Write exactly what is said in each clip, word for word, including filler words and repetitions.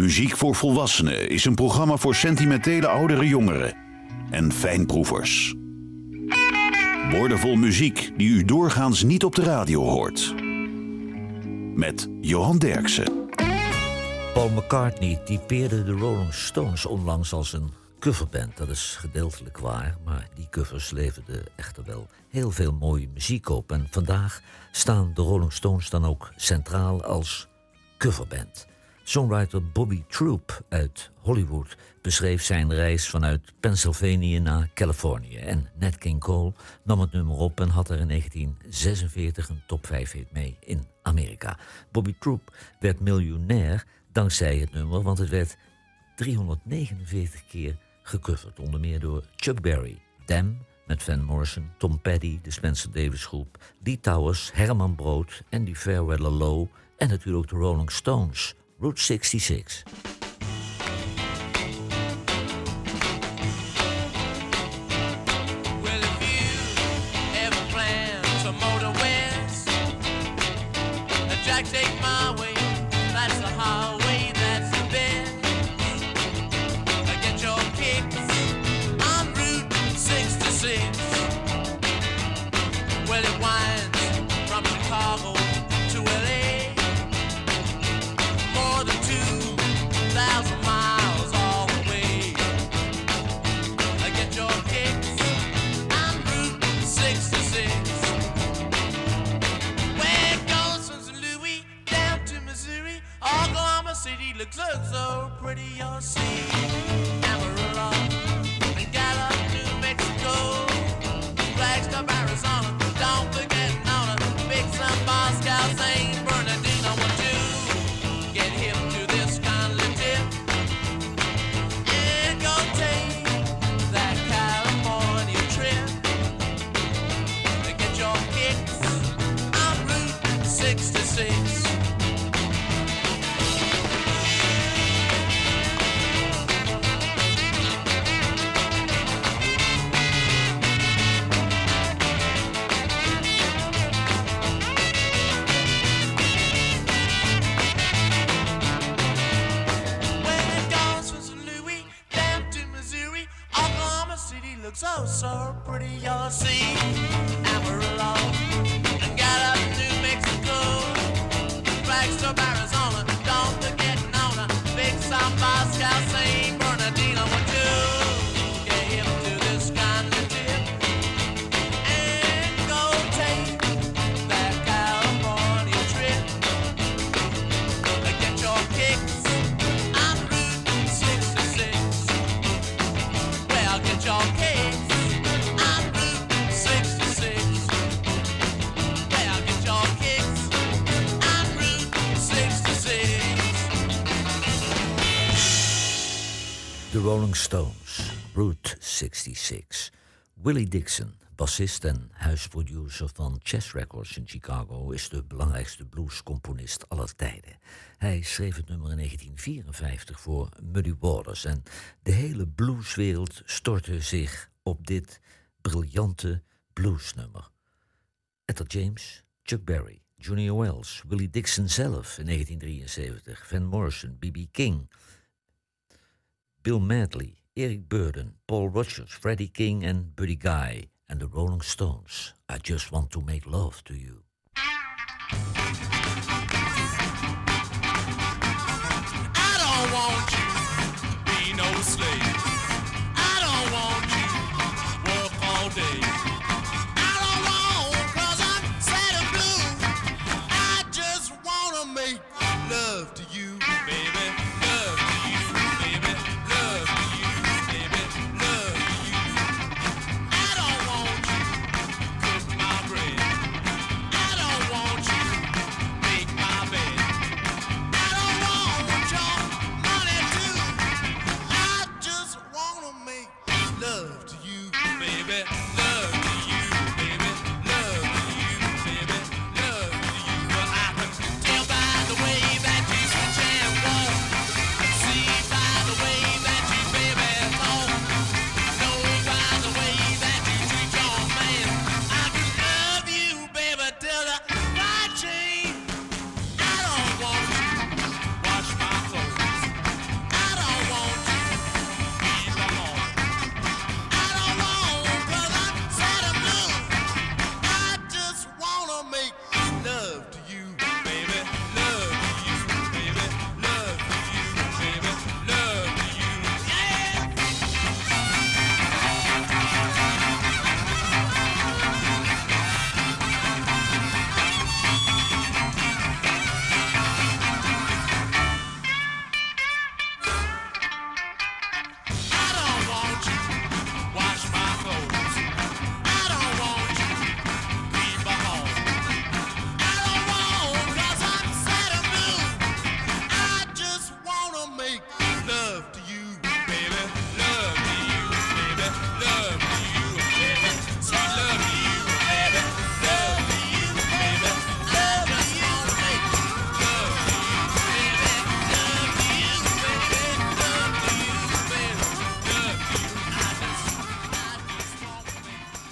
Muziek voor volwassenen is een programma voor sentimentele oudere jongeren en fijnproevers. Woordenvol muziek die u doorgaans niet op de radio hoort. Met Johan Derksen. Paul McCartney typeerde de Rolling Stones onlangs als een coverband. Dat is gedeeltelijk waar, maar die covers leverden echter wel heel veel mooie muziek op. En vandaag staan de Rolling Stones dan ook centraal als coverband. Songwriter Bobby Troop uit Hollywood beschreef zijn reis vanuit Pennsylvanië naar Californië. En Nat King Cole nam het nummer op en had er in negentien zesenveertig een top vijf hit mee in Amerika. Bobby Troop werd miljonair dankzij het nummer, want het werd driehonderdnegenenveertig keer gecoverd. Onder meer door Chuck Berry, Them met Van Morrison, Tom Petty, de Spencer Davis groep, Lee Towers, Herman Brood, Andy Fairweather Low en natuurlijk ook de Rolling Stones. Route zesenzestig. Rolling Stones, Route zesenzestig. Willie Dixon, bassist en huisproducer van Chess Records in Chicago, is de belangrijkste bluescomponist aller tijden. Hij schreef het nummer in negentien vierenvijftig voor Muddy Waters en de hele blueswereld stortte zich op dit briljante bluesnummer. Etta James, Chuck Berry, Junior Wells, Willie Dixon zelf in negentien drieënzeventig, Van Morrison, B B. King, Bill Medley, Eric Burdon, Paul Rodgers, Freddie King en Buddy Guy and the Rolling Stones. I Just Want to Make Love to You. I don't want you to be no slave. I don't want you to work all day. I don't want, cause I'm sad and blue. I just wanna make love to you, baby. Love to you, baby, love to you, but I can tell by the way that you can chant one.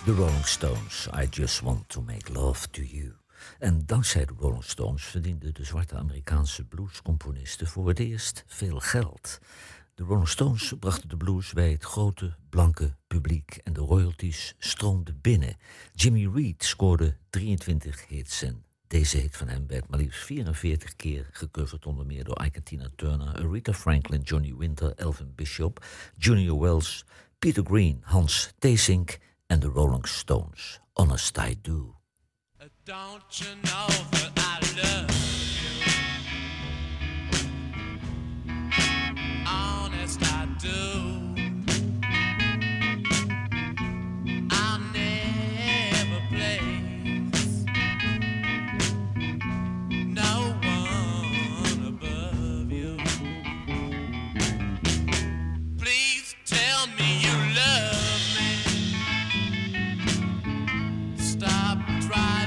De Rolling Stones, I Just Want To Make Love To You. En dankzij de Rolling Stones verdienden de zwarte Amerikaanse bluescomponisten voor het eerst veel geld. De Rolling Stones brachten de blues bij het grote, blanke publiek en de royalties stroomden binnen. Jimmy Reed scoorde drieëntwintig hits en deze hit van hem werd maar liefst vierenveertig keer gecoverd, onder meer door Ike en Tina Turner, Aretha Franklin, Johnny Winter, Elvin Bishop, Junior Wells, Peter Green, Hans Theesink en de Rolling Stones. Honest I Do. Don't you know that I love you? Honest, I do. I'll never place no one above you. Please tell me you love me. Stop driving.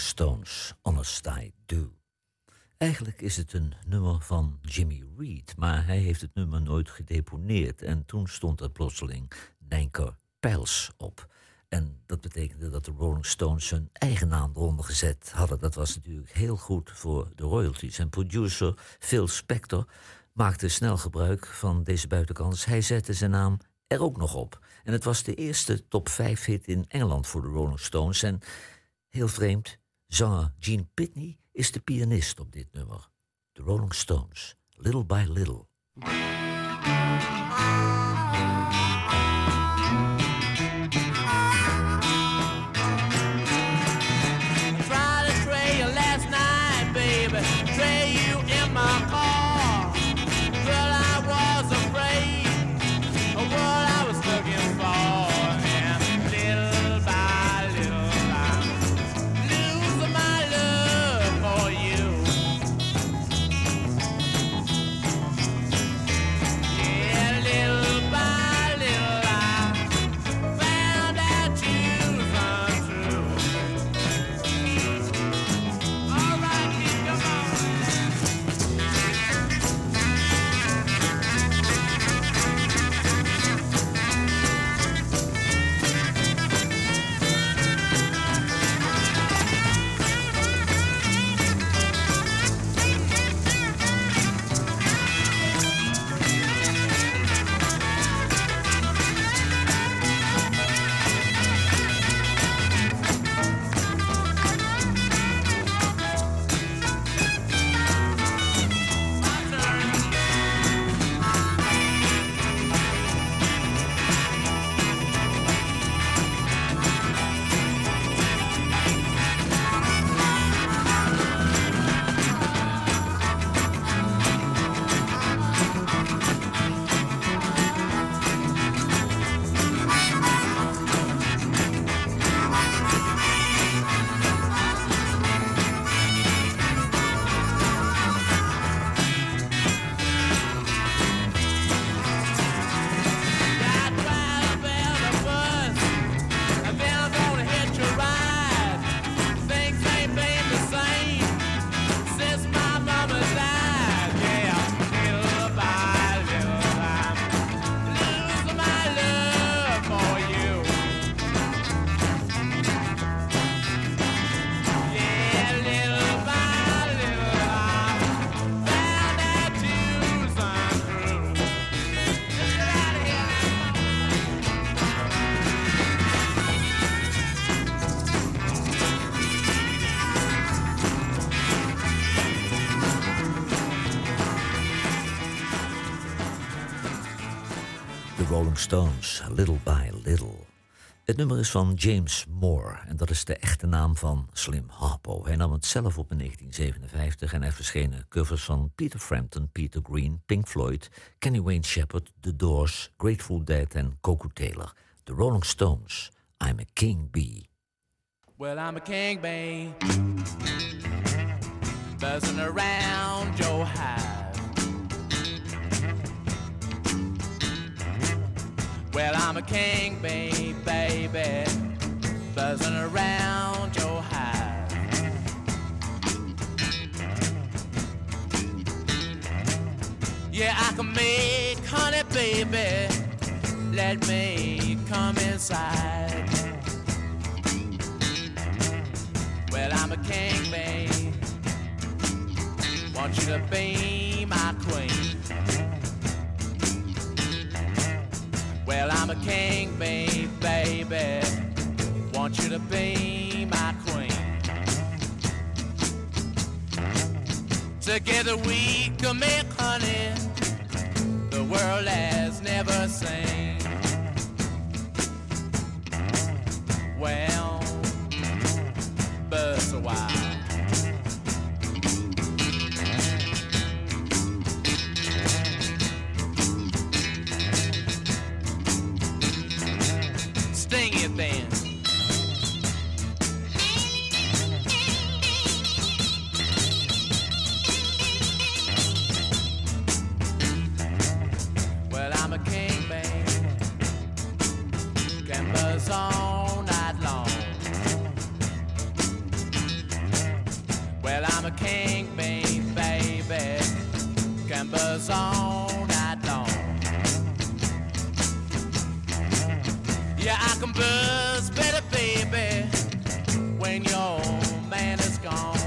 Stones, Honest I Do. Eigenlijk is het een nummer van Jimmy Reed, maar hij heeft het nummer nooit gedeponeerd en toen stond er plotseling Nijnker Pels op. En dat betekende dat de Rolling Stones hun eigen naam eronder gezet hadden. Dat was natuurlijk heel goed voor de royalties. En producer Phil Spector maakte snel gebruik van deze buitenkans. Hij zette zijn naam er ook nog op. En het was de eerste top vijf hit in Engeland voor de Rolling Stones en heel vreemd, zanger Gene Pitney is de pianist op dit nummer. The Rolling Stones, Little by Little. I tried to pray you last night, baby. Pray you in my car. Well, I was afraid of what I was looking for. Rolling Stones, Little by Little. Het nummer is van James Moore en dat is de echte naam van Slim Harpo. Hij nam het zelf op in negentien zevenenvijftig en er verschenen covers van Peter Frampton, Peter Green, Pink Floyd, Kenny Wayne Shepherd, The Doors, Grateful Dead en Coco Taylor. The Rolling Stones, I'm a King Bee. Well, I'm a king bee, buzzing around your hive. Well, I'm a king bee, baby, buzzing around your hive. Yeah, I can make honey, baby, let me come inside. Well, I'm a king bee, want you to be my queen. Well, I'm a king bee, baby, want you to be my queen. Together we can make honey the world has never seen. Well, buzz a while. Sting it then. Well, I'm a king, baby, can buzz all night long. Well, I'm a king, bee, baby, can buzz all night long. Yeah, I can buzz better, baby, when your man is gone.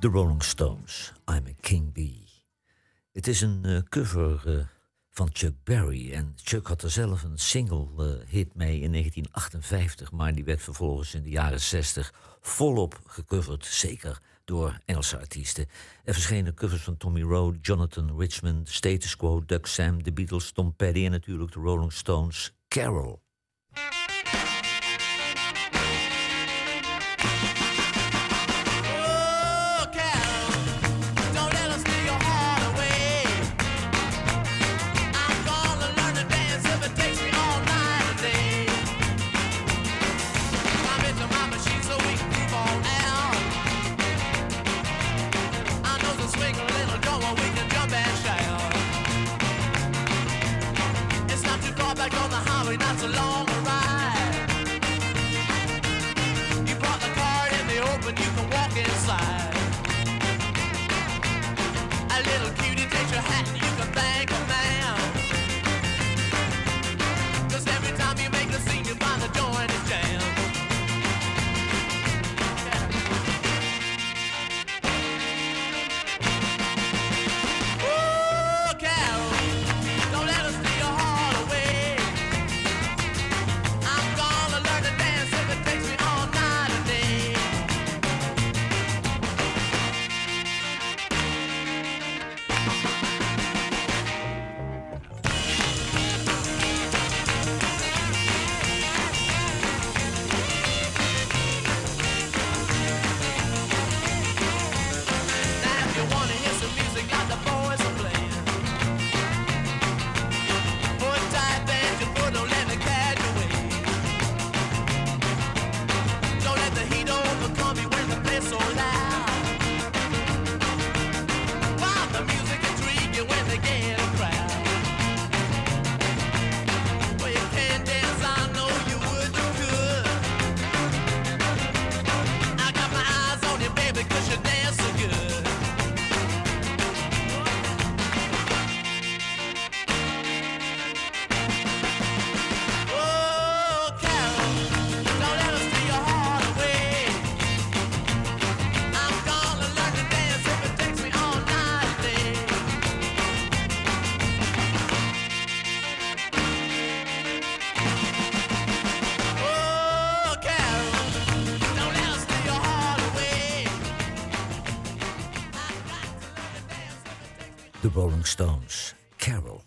The Rolling Stones, I'm a King Bee. Het is een uh, cover uh, van Chuck Berry. En Chuck had er zelf een single uh, hit mee in negentien achtenvijftig... maar die werd vervolgens in de jaren zestig volop gecoverd. Zeker door Engelse artiesten. Er verschenen covers van Tommy Rowe, Jonathan Richman, Status Quo, Duck Sam, The Beatles, Tom Petty en natuurlijk de Rolling Stones, Carol. Wow, the music is dreamy. De Rolling Stones, Carol.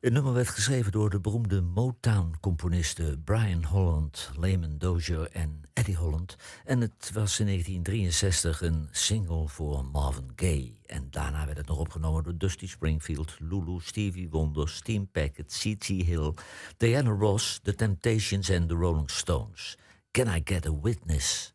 Het nummer werd geschreven door de beroemde Motown-componisten Brian Holland, Lamont Dozier en Eddie Holland. En het was in negentien drieënzestig een single voor Marvin Gaye. En daarna werd het nog opgenomen door Dusty Springfield, Lulu, Stevie Wonder, Steam Packet, C C Hill, Diana Ross, The Temptations en The Rolling Stones. Can I Get a Witness?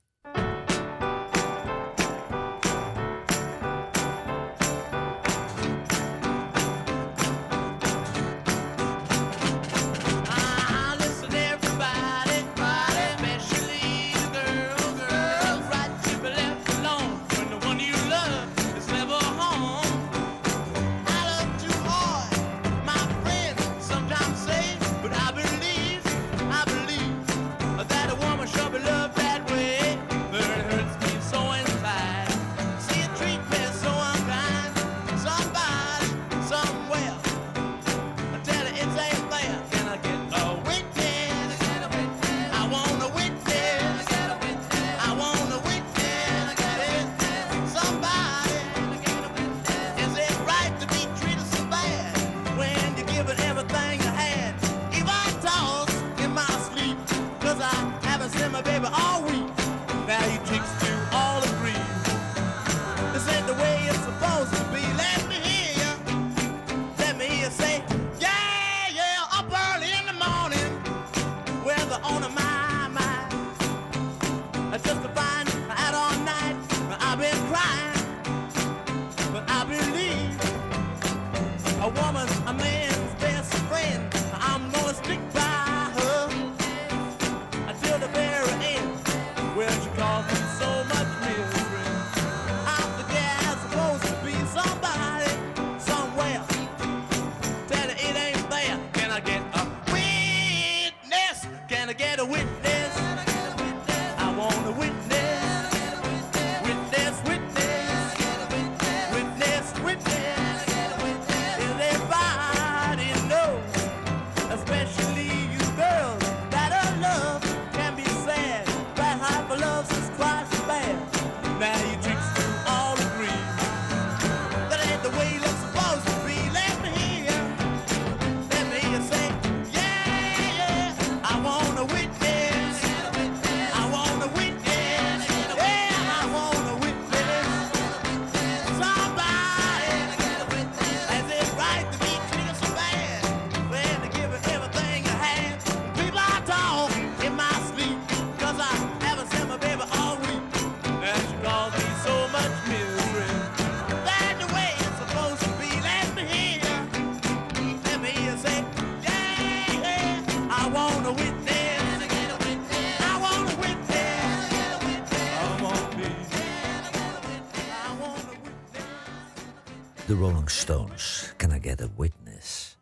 The Rolling Stones, Can I Get a Witness?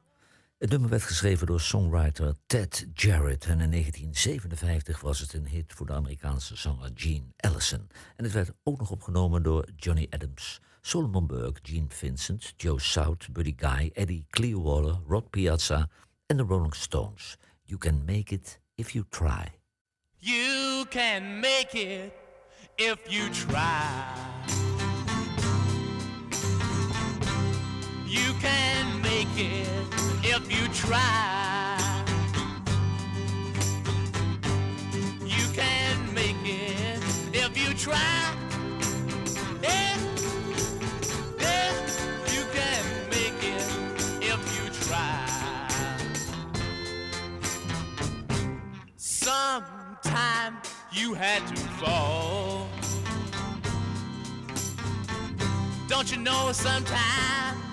Het nummer werd geschreven door songwriter Ted Jarrett en in negentien zevenenvijftig was het een hit voor de Amerikaanse zanger Gene Allison. En het werd ook nog opgenomen door Johnny Adams, Solomon Burke, Gene Vincent, Joe South, Buddy Guy, Eddie Clearwater, Rock Piazza en The Rolling Stones. You can make it if you try. You can make it if you try. You can make it if you try. You can make it if you try. Yeah, yeah, you can make it if you try. Sometime you had to fall. Don't you know sometimes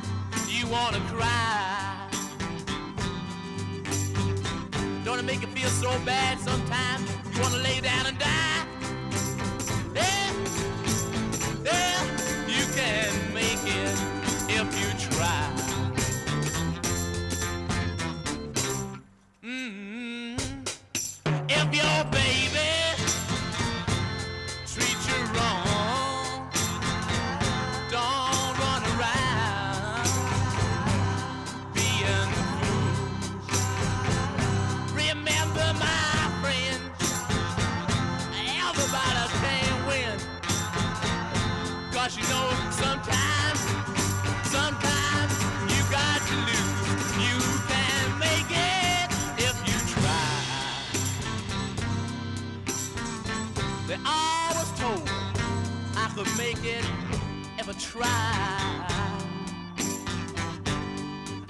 you wanna cry? Don't it make you feel so bad sometimes? You wanna lay down and die? Yeah, yeah, you can make it if you try. Mm-hmm. If your baby treats you wrong, don't you know, sometimes, sometimes ever make it, ever try.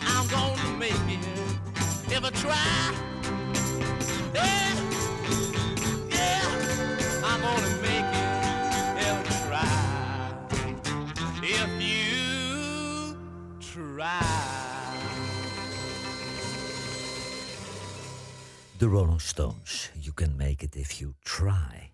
I'm gonna make it, ever try. Yeah, yeah, I'm gonna make it, ever try. If you try. The Rolling Stones, You Can Make It If You Try.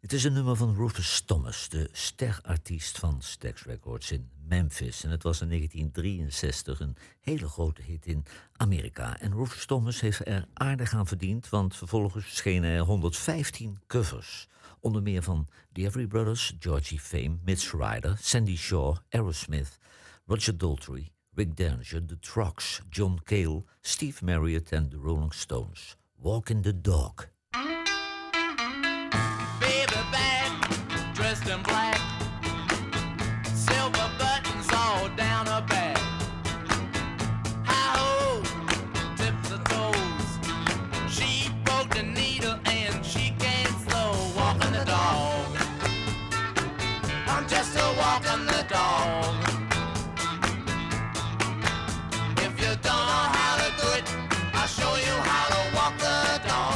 Het is een nummer van Rufus Thomas, de sterartiest van Stax Records in Memphis. En het was in negentien drieënzestig een hele grote hit in Amerika. En Rufus Thomas heeft er aardig aan verdiend, want vervolgens schenen er honderdvijftien covers. Onder meer van The Everly Brothers, Georgie Fame, Mitch Ryder, Sandy Shaw, Aerosmith, Roger Daltrey, Rick Derringer, The Trucks, John Cale, Steve Marriott en The Rolling Stones. Walkin' the Dog. Dressed in black, silver buttons all down her back. Hi-ho, tips her toes. She broke the needle and she can't slow. Walking the dog, I'm just a walking the dog. If you don't know how to do it, I'll show you how to walk the dog.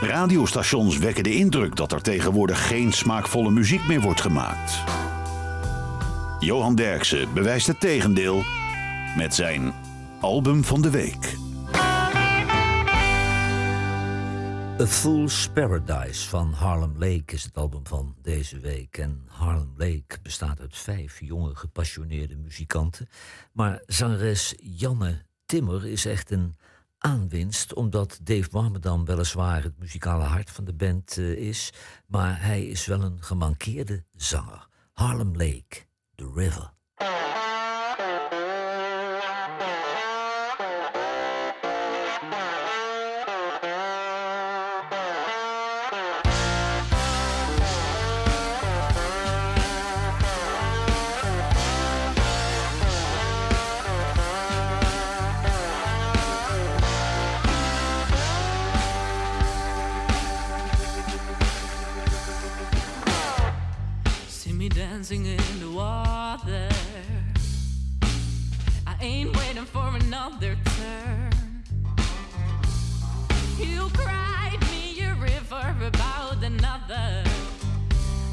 Radiostations wekken de indruk dat er tegenwoordig geen smaakvolle muziek meer wordt gemaakt. Johan Derksen bewijst het tegendeel met zijn album van de week. A Fool's Paradise van Harlem Lake is het album van deze week. En Harlem Lake bestaat uit vijf jonge gepassioneerde muzikanten. Maar zangeres Janne Timmer is echt een aanwinst, omdat Dave Warmerdam weliswaar het muzikale hart van de band uh, is, maar hij is wel een gemankeerde zanger. Harlem Lake, The River. waiting for another turn. You cried me a river about another.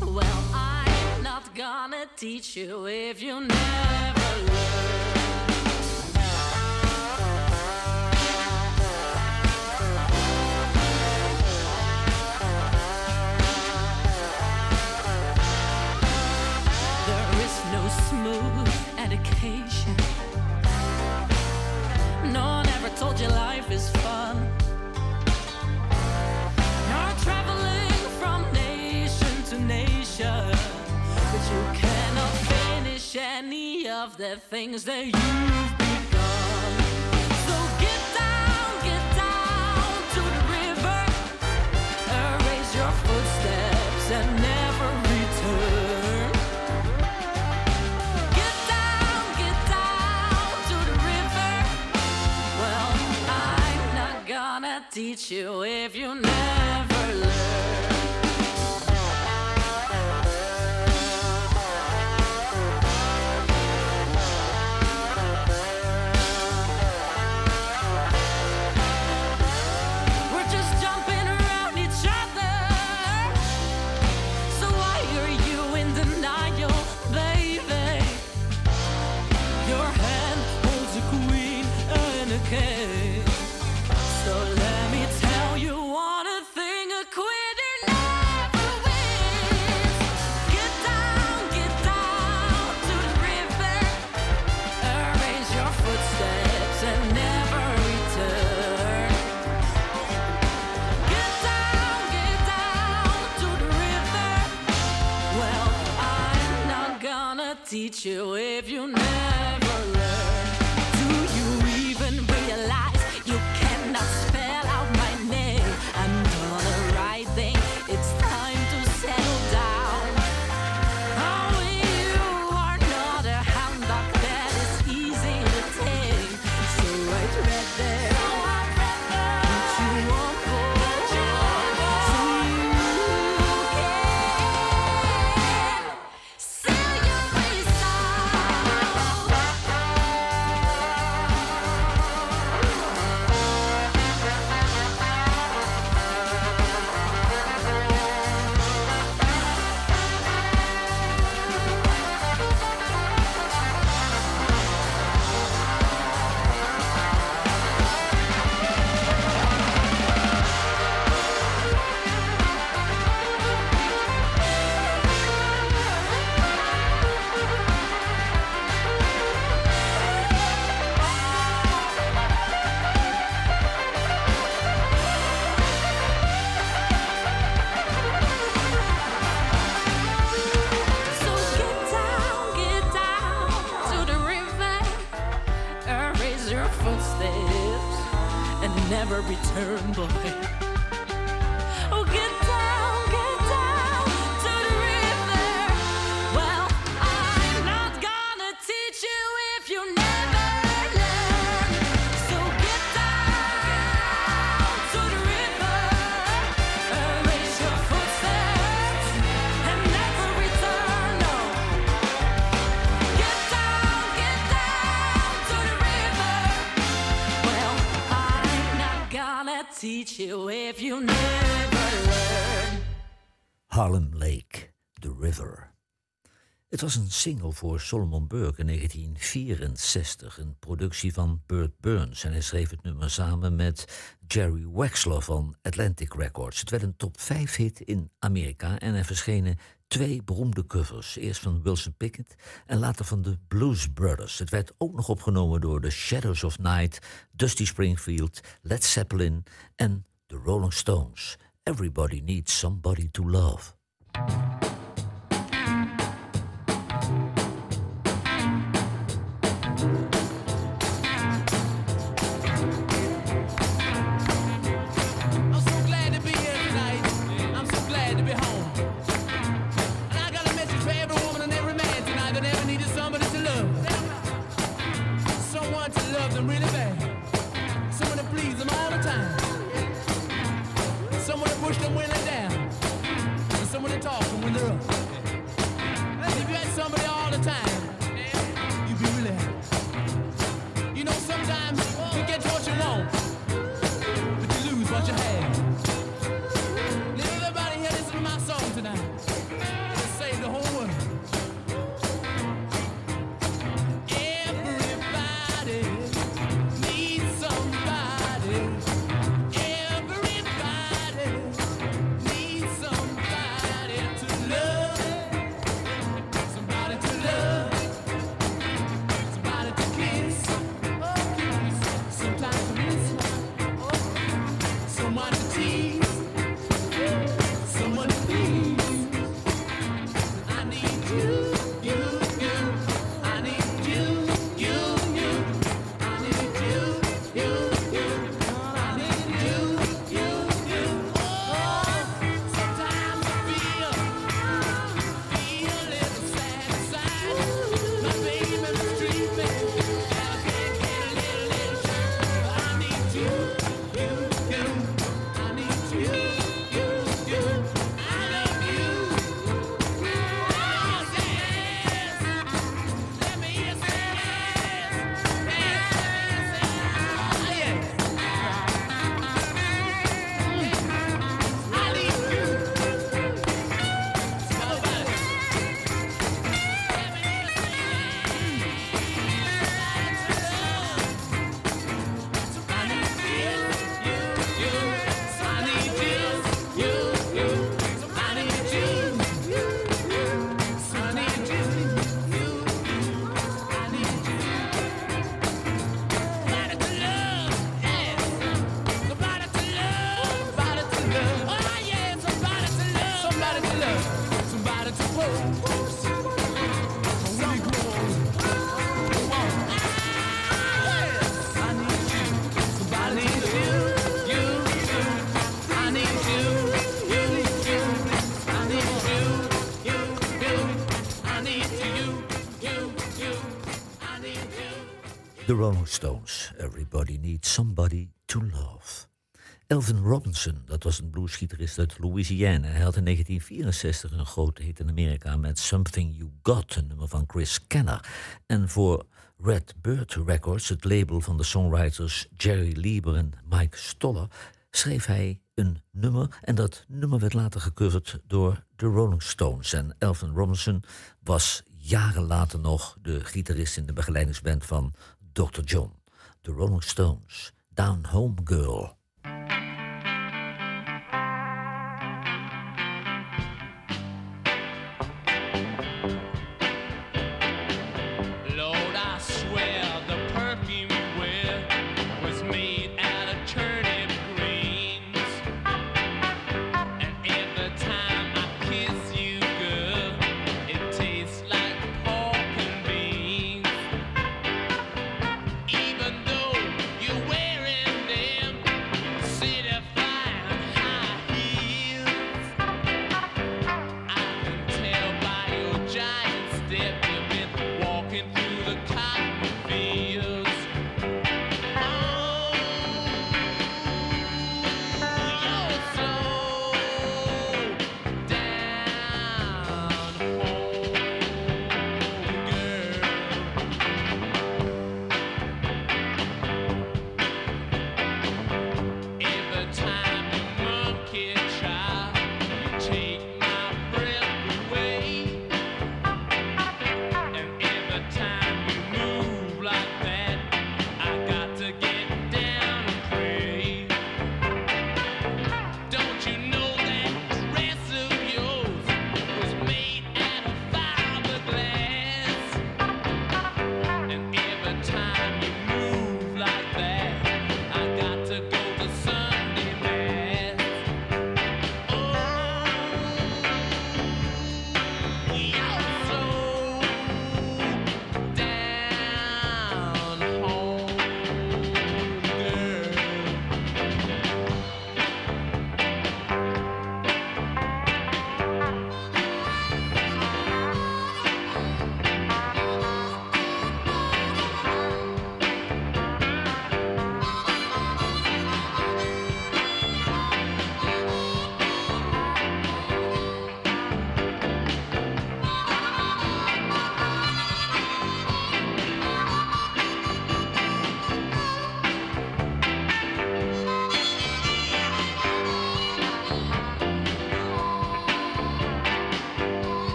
Well, I'm not gonna teach you if you never learn. Smooth education. No one ever told you life is fun. You're traveling from nation to nation, but you cannot finish any of the things that you've begun. So get down, get down to the river, erase your footsteps and never return. Teach you if you never learn. Teach you if you never learn. Do you even realize you cannot spell out my name? I'm gonna write things. It's time to settle down. Oh, you are not a hound dog that is easy to tame. So right, right there. So right, right there. That you won't go. That you won't go. So you can sell your. Never return, boy. Oh, get down, get down to the river. Well, I'm not gonna teach you if you never learn. So get down, down to the river. Erase your footsteps and never return. No. Get down, get down to the river. Well, I gonna teach you if you never learn. Harlem Lake, The River. Het was een single voor Solomon Burke in negentien vierenzestig, een productie van Burt Burns. En hij schreef het nummer samen met Jerry Wexler van Atlantic Records. Het werd een top vijf hit in Amerika en er verschenen twee beroemde covers. Eerst van Wilson Pickett en later van de Blues Brothers. Het werd ook nog opgenomen door The Shadows of Night, Dusty Springfield, Led Zeppelin en The Rolling Stones. Everybody Needs Somebody to Love. Somebody all the time, you'd be really happy. You know. The Rolling Stones, Everybody Needs Somebody to Love. Elvin Robinson, dat was een bluesgitarist uit Louisiana. Hij had in negentien vierenzestig een grote hit in Amerika met Something You Got, een nummer van Chris Kenner. En voor Red Bird Records, het label van de songwriters Jerry Lieber en Mike Stoller, schreef hij een nummer. En dat nummer werd later gecoverd door de Rolling Stones. En Elvin Robinson was jaren later nog de gitarist in de begeleidingsband van doctor John. De Rolling Stones, Down Home Girl.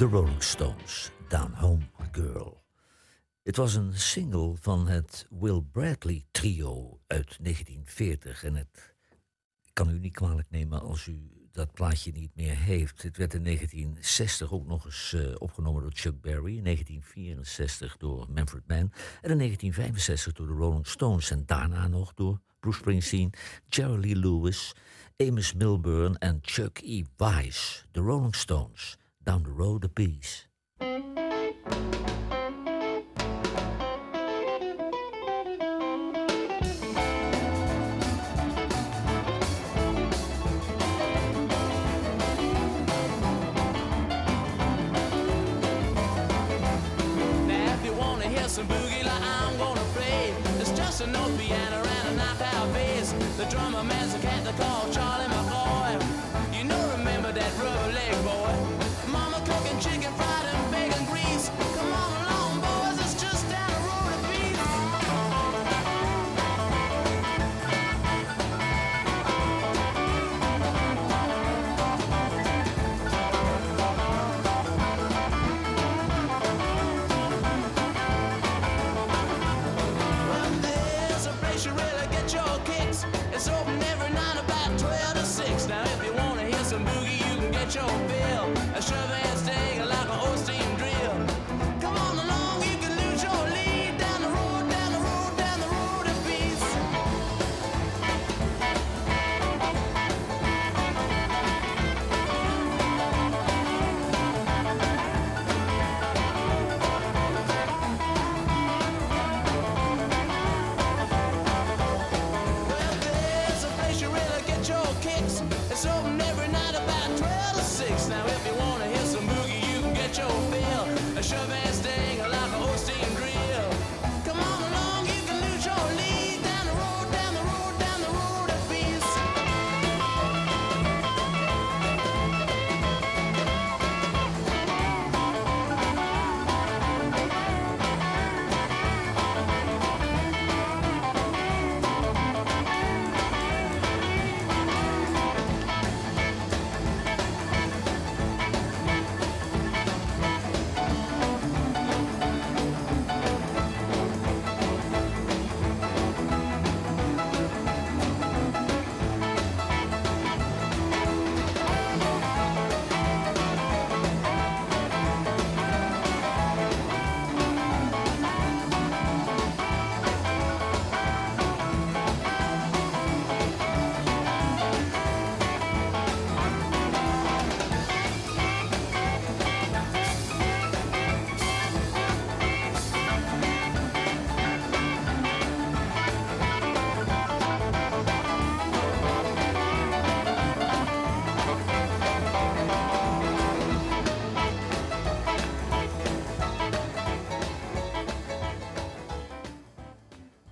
The Rolling Stones, Down Home Girl. Het was een single van het Will Bradley trio uit negentien veertig. En het kan u niet kwalijk nemen als u dat plaatje niet meer heeft. Het werd in negentien zestig ook nog eens uh, opgenomen door Chuck Berry. In negentien vierenzestig door Manfred Mann. En in negentien vijfenzestig door de Rolling Stones. En daarna nog door Bruce Springsteen, Jerry Lee Lewis, Amos Milburn en Chuck E. Wise. De Rolling Stones, Down the Road a Piece.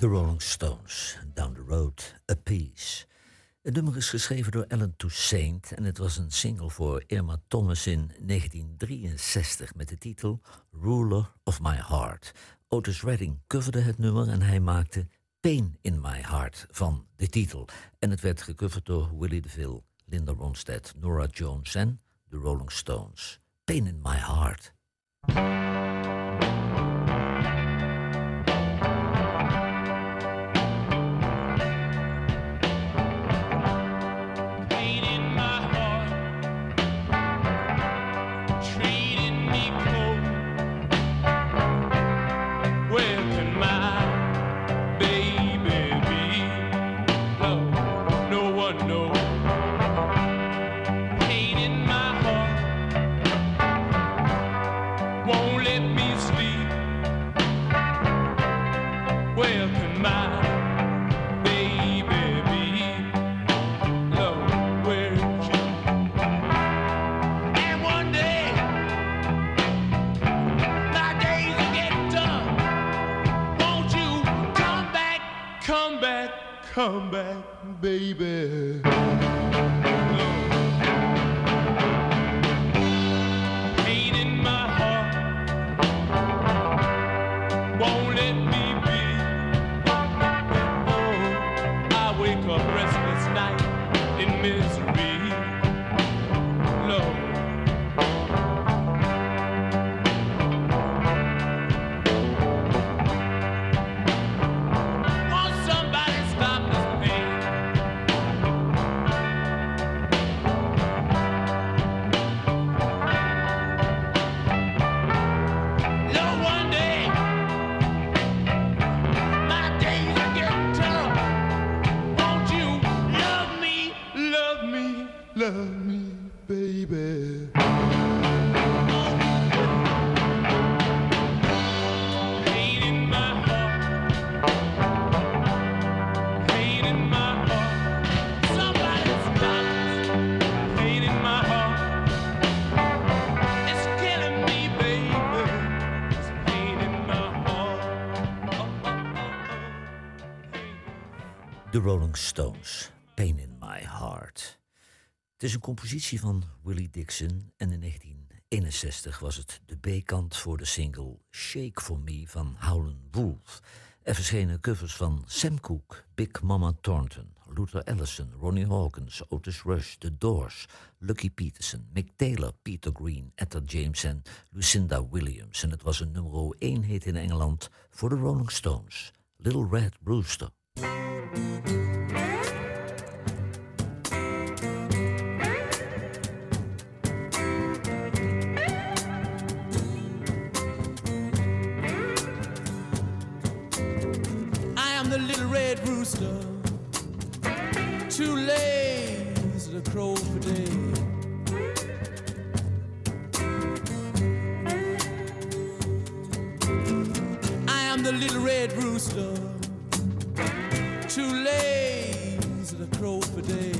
The Rolling Stones, Down the Road a Piece. Het nummer is geschreven door Alan Toussaint en het was een single voor Irma Thomas in negentien drieënzestig met de titel Ruler of My Heart. Otis Redding coverde het nummer en hij maakte Pain in My Heart van de titel. En het werd gecoverd door Willie DeVille, Linda Ronstadt, Nora Jones en The Rolling Stones. Pain in My Heart. Come back, baby. The Rolling Stones, Pain in My Heart. Het is een compositie van Willie Dixon en in negentien eenenzestig was het de B-kant voor de single Shake For Me van Howlin' Wolf. Er verschenen covers van Sam Cooke, Big Mama Thornton, Luther Allison, Ronnie Hawkins, Otis Rush, The Doors, Lucky Peterson, Mick Taylor, Peter Green, Etta James en Lucinda Williams. En het was een nummer één hit in Engeland voor de Rolling Stones, Little Red Rooster. Two lays the crow for day. I am the little red rooster. Two lays the crow for day.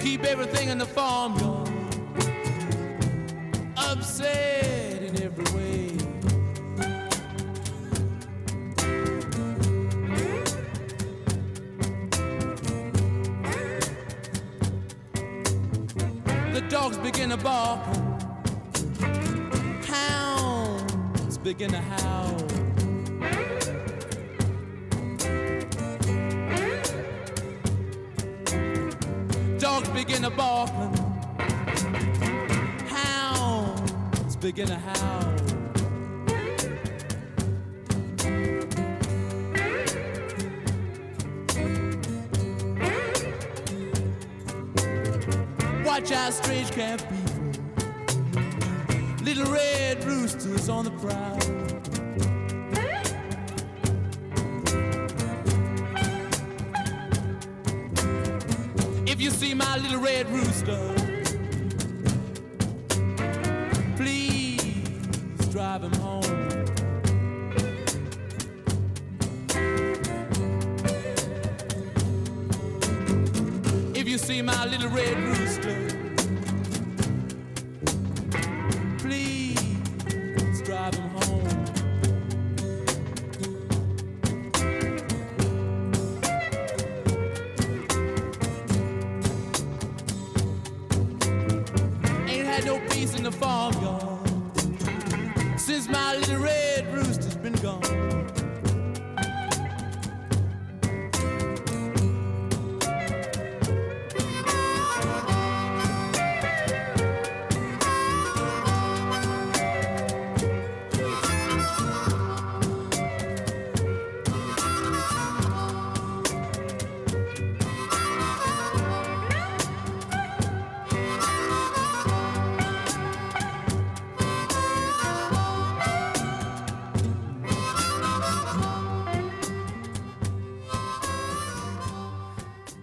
Keep everything in the farm, y'all. Upset in every way. The dogs begin to bark, hounds begin to howl. Dogs begin to bark, begin to howl. Watch out, strange camp people. Little red roosters on the prowl. If you see my little red rooster, drive him home. If you see my little red rooster, please drive him home. Ain't had no peace in the farmyard since my little red rooster